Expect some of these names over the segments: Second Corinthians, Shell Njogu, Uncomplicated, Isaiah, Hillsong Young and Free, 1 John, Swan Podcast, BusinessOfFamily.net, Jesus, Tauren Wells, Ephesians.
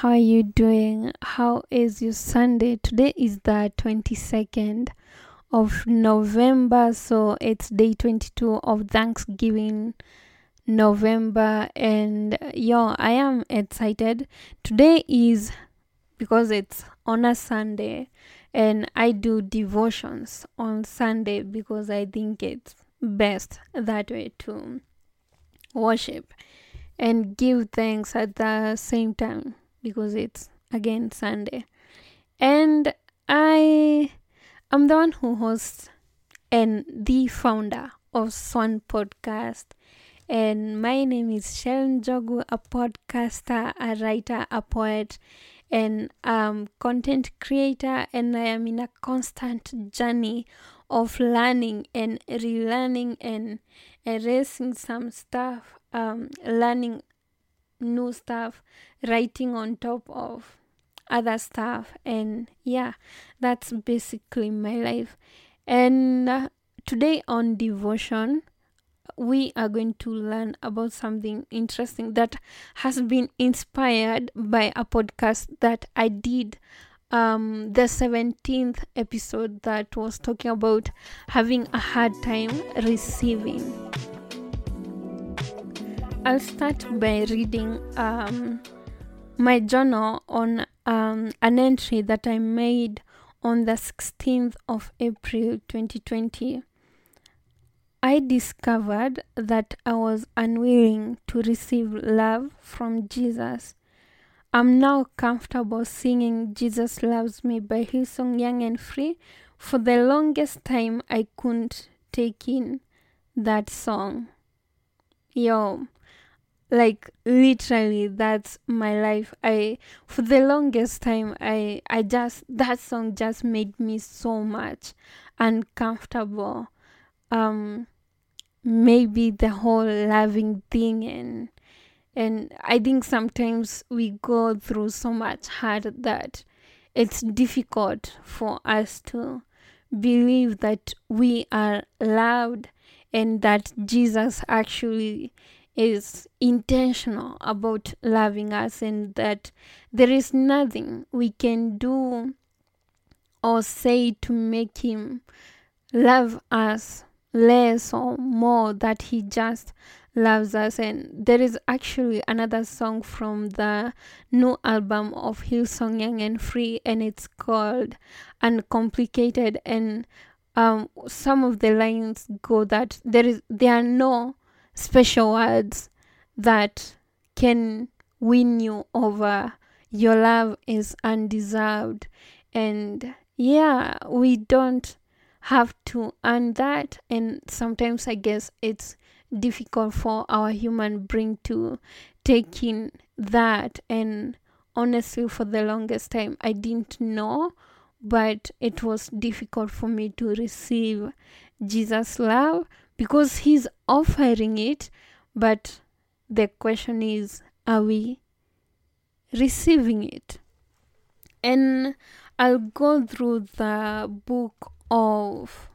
How are you doing? How is your Sunday? Today is the 22nd of November, so it's day 22 of Thanksgiving November, and I am excited. Today is because it's on a Sunday, and I do devotions on Sunday because I think it's best that way to worship and give thanks at the same time, because it's again Sunday. And I am the one who hosts and the founder of Swan Podcast. And my name is Shell Njogu, a podcaster, a writer, a poet, and content creator. And I am in a constant journey of learning and relearning and erasing some stuff, learning new stuff, writing on top of other stuff, and that's basically my life. And today on devotion, we are going to learn about something interesting that has been inspired by a podcast that I did, the 17th episode, that was talking about having a hard time receiving. I'll start by reading my journal on an entry that I made on the 16th of April 2020. I discovered that I was unwilling to receive love from Jesus. I'm now comfortable singing Jesus Loves Me by Hillsong Young and Free. For the longest time, I couldn't take in that song. Literally, that's my life. That song just made me so much uncomfortable. Maybe the whole loving thing, and I think sometimes we go through so much hard that it's difficult for us to believe that we are loved and that Jesus actually is intentional about loving us, and that there is nothing we can do or say to make him love us less or more, that he just loves us. And there is actually another song from the new album of Hillsong Young and Free, and it's called Uncomplicated, and some of the lines go that there are no special words that can win you over. Your love is undeserved, and we don't have to earn that. And sometimes I guess it's difficult for our human brain to take in that, and honestly, for the longest time I didn't know, but it was difficult for me to receive Jesus' love because he's offering it. But the question is, are we receiving it? And I'll go through the book of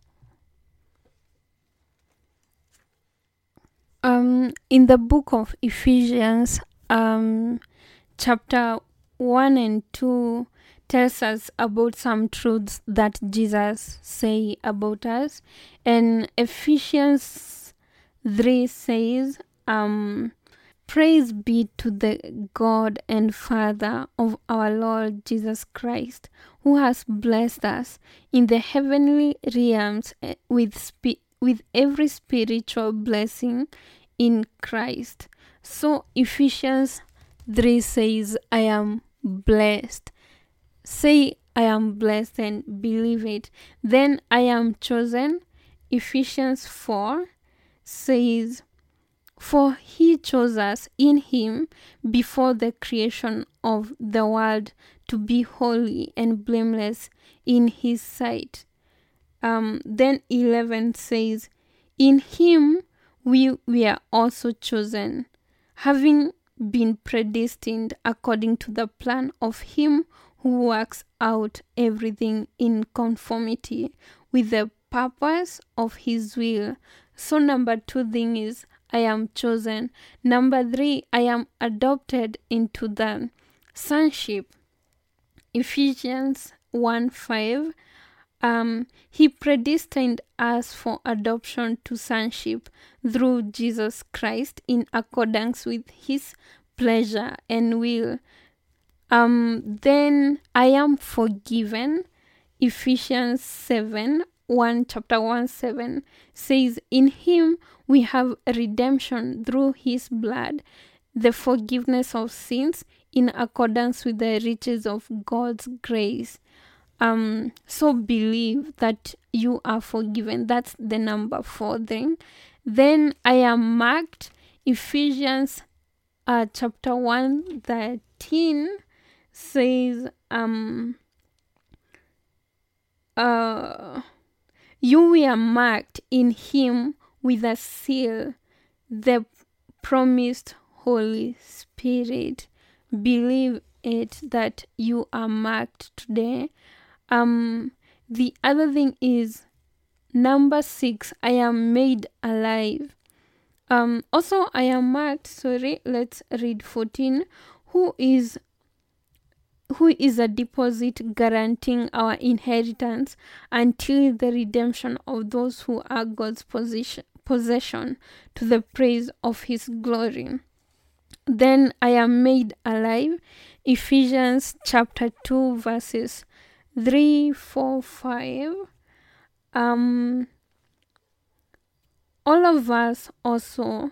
in the book of Ephesians, chapter 1 and 2 tells us about some truths that Jesus say about us. And Ephesians 3 says, praise be to the God and Father of our Lord Jesus Christ, who has blessed us in the heavenly realms with every spiritual blessing in Christ. So Ephesians 3 says, I am blessed. Say, I am blessed, and believe it. Then, I am chosen. Ephesians 4 says, for he chose us in him before the creation of the world to be holy and blameless in his sight. Then 11 says, in him we are also chosen, having been predestined according to the plan of him who works out everything in conformity with the purpose of his will. So number 2 thing is, I am chosen. Number 3, I am adopted into the sonship. Ephesians 1:5, he predestined us for adoption to sonship through Jesus Christ in accordance with his pleasure and will. Then I am forgiven. Ephesians 7:1, chapter 1:7 says, in him we have redemption through his blood, the forgiveness of sins in accordance with the riches of God's grace. So believe that you are forgiven. That's the number 4 thing. Then I am marked. Ephesians chapter 1:13 says, you were marked in him with a seal, the promised Holy Spirit. Believe it that you are marked today. The other thing is number 6, I am made alive. Also I am marked, let's read 14, who is a deposit guaranteeing our inheritance until the redemption of those who are God's possession to the praise of his glory. Then I am made alive. Ephesians chapter 2 verses 3, 4, 5. All of us also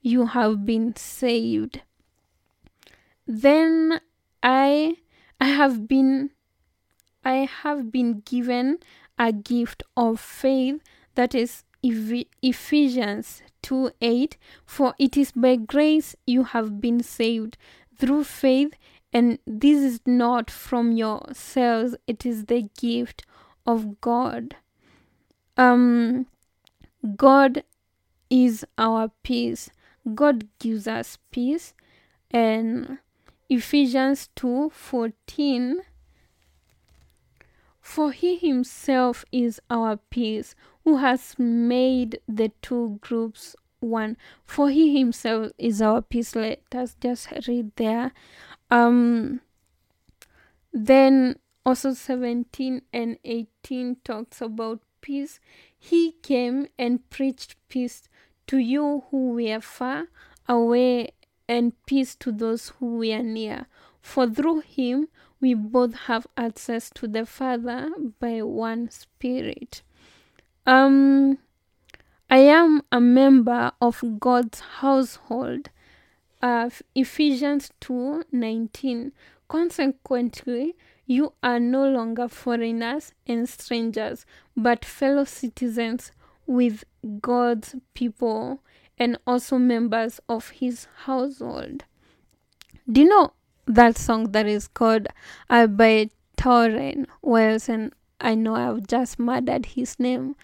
you have been saved. Then I have been given a gift of faith, that is Ephesians 2:8, for it is by grace you have been saved through faith, and this is not from yourselves, it is the gift of God. God is our peace. God gives us peace. And Ephesians 2:14, for he himself is our peace, who has made the two groups one. For he himself is our peace. Let us just read there. Then also 17 and 18 talks about peace. He came and preached peace to you who were far away and peace to those who were near. For through him we both have access to the Father by one Spirit. I am a member of God's household. Ephesians 2:19. Consequently, you are no longer foreigners and strangers, but fellow citizens with God's people and also members of his household. Do you know that song that is called by Tauren Wells? And I know I've just murdered his name.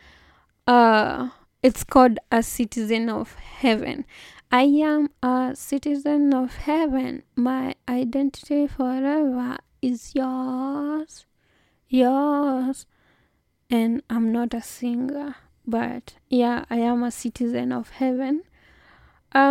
It's called A Citizen of Heaven. I am a citizen of heaven. My identity forever is yours, and I'm not a singer, but yeah, I am a citizen of heaven. I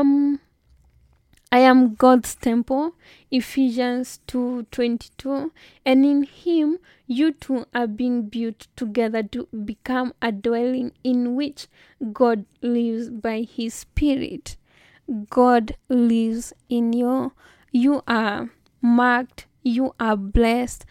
am God's temple. Ephesians 2:22, and in him you two are being built together to become a dwelling in which God lives by his Spirit. God lives in you. You are marked. You are blessed.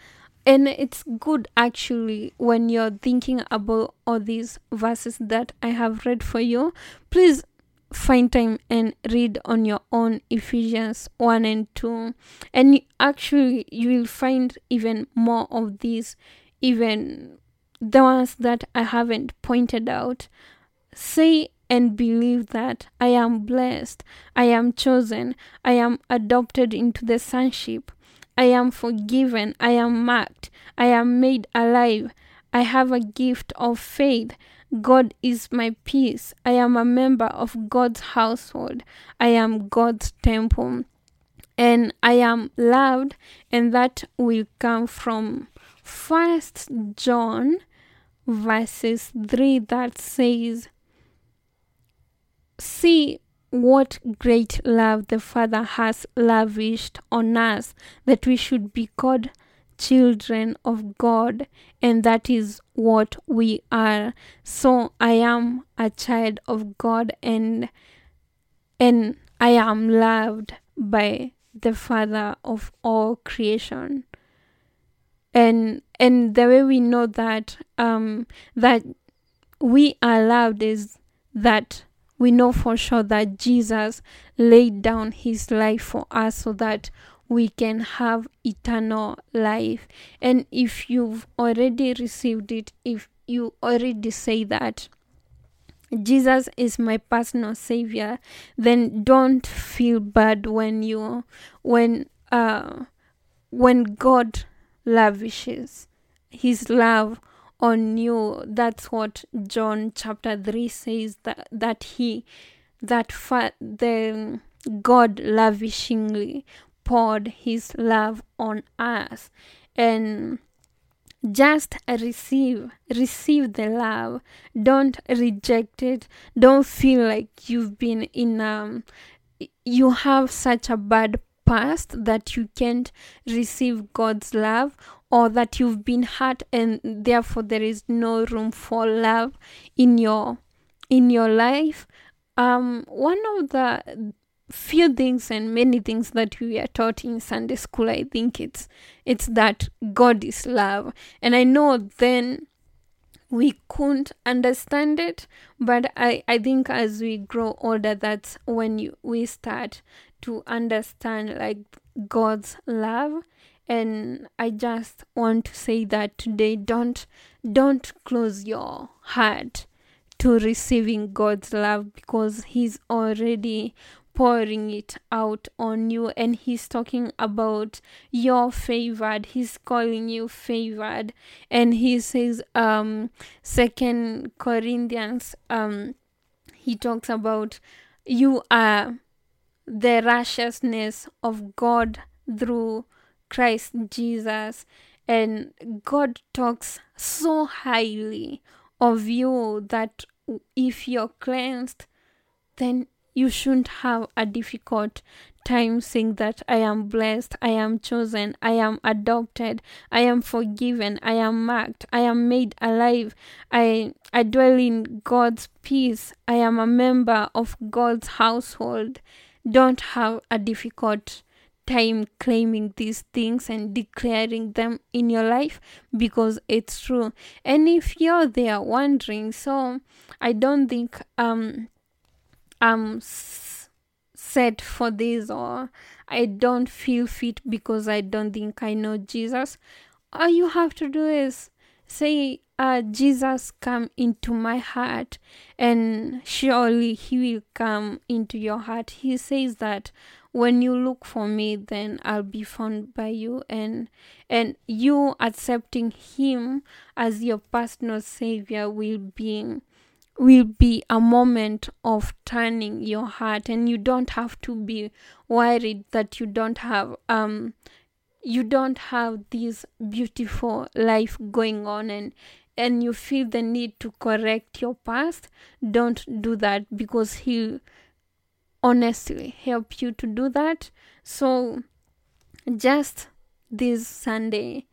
And it's good actually when you're thinking about all these verses that I have read for you. Please find time and read on your own Ephesians 1 and 2. And actually you will find even more of these, even the ones that I haven't pointed out. Say and believe that I am blessed, I am chosen, I am adopted into the sonship. I am forgiven. I am marked. I am made alive. I have a gift of faith. God is my peace. I am a member of God's household. I am God's temple. And I am loved. And that will come from 1 John verses 3 that says, "See what great love the Father has lavished on us, that we should be called children of God, and that is what we are." So I am a child of God, and I am loved by the Father of all creation. And the way we know that that we are loved is that we know for sure that Jesus laid down his life for us so that we can have eternal life. And if you've already received it, if you already say that Jesus is my personal savior, then don't feel bad when God lavishes his love on you. That's what John chapter 3 says, that God lavishingly poured his love on us. And just receive the love. Don't reject it. Don't feel like you've been you have such a bad past that you can't receive God's love, or that you've been hurt and therefore there is no room for love in your life. One of the few things and many things that we are taught in Sunday school, I think it's that God is love. And I know then we couldn't understand it, but I think as we grow older, that's when we start to understand like God's love. And I just want to say that today, don't close your heart to receiving God's love, because he's already pouring it out on you, and he's talking about your favored. He's calling you favored. And he says, Second Corinthians, he talks about you are the righteousness of God through Christ Jesus. And God talks so highly of you that if you're cleansed, then you shouldn't have a difficult time saying that I am blessed, I am chosen, I am adopted, I am forgiven, I am marked, I am made alive, I dwell in God's peace, I am a member of God's household. Don't have a difficult time claiming these things and declaring them in your life, because it's true. And if you're there wondering, so I don't think I'm set for this, or I don't feel fit because I don't think I know Jesus, all you have to do is say, Jesus, come into my heart, and surely he will come into your heart. He says that when you look for me, then I'll be found by you. And you accepting him as your personal savior will be a moment of turning your heart. And you don't have to be worried that you don't have this beautiful life going on and you feel the need to correct your past. Don't do that, because he'll honestly help you to do that. So just this Sunday,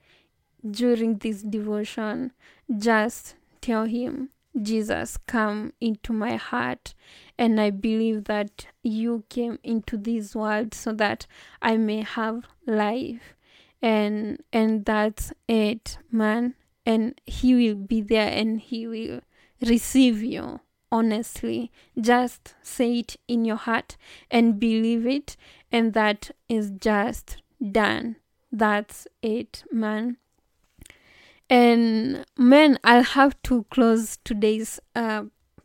during this devotion, just tell him, Jesus, come into my heart, and I believe that you came into this world so that I may have life. And that's it, man. And he will be there, and he will receive you. Honestly, just say it in your heart and believe it, and that is just done. That's it, man. And man, I'll have to close today's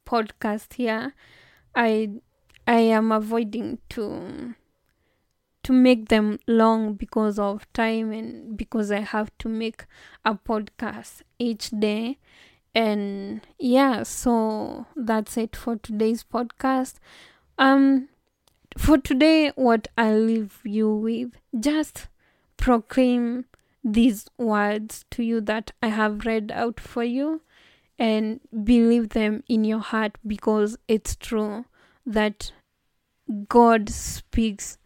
podcast here. I am avoiding to to make them long because of time and because I have to make a podcast each day. And yeah, so that's it for today's podcast. For today, what I leave you with, just proclaim these words to you that I have read out for you, and believe them in your heart, because it's true that God speaks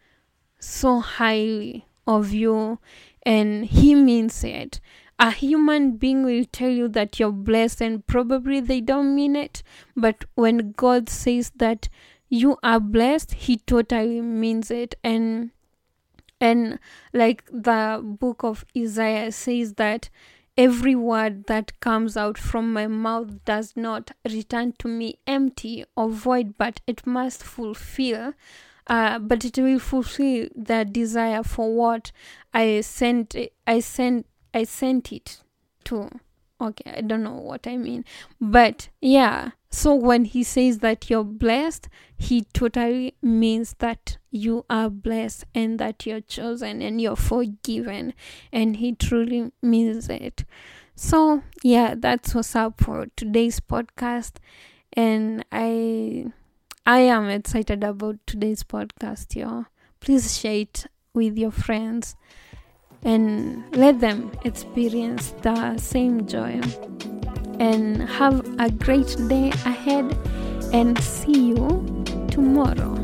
so highly of you and he means it. A human being will tell you that you're blessed and probably they don't mean it, but when God says that you are blessed, he totally means it. And like the book of Isaiah says that every word that comes out from my mouth does not return to me empty or void, but it must fulfill. But it will fulfill the desire for what I sent it to. Okay, I don't know what I mean. But yeah, so when he says that you're blessed, he totally means that you are blessed and that you're chosen and you're forgiven. And he truly means it. So yeah, that's what's up for today's podcast. And I am excited about today's podcast, y'all. Please share it with your friends and let them experience the same joy. And have a great day ahead, and see you tomorrow.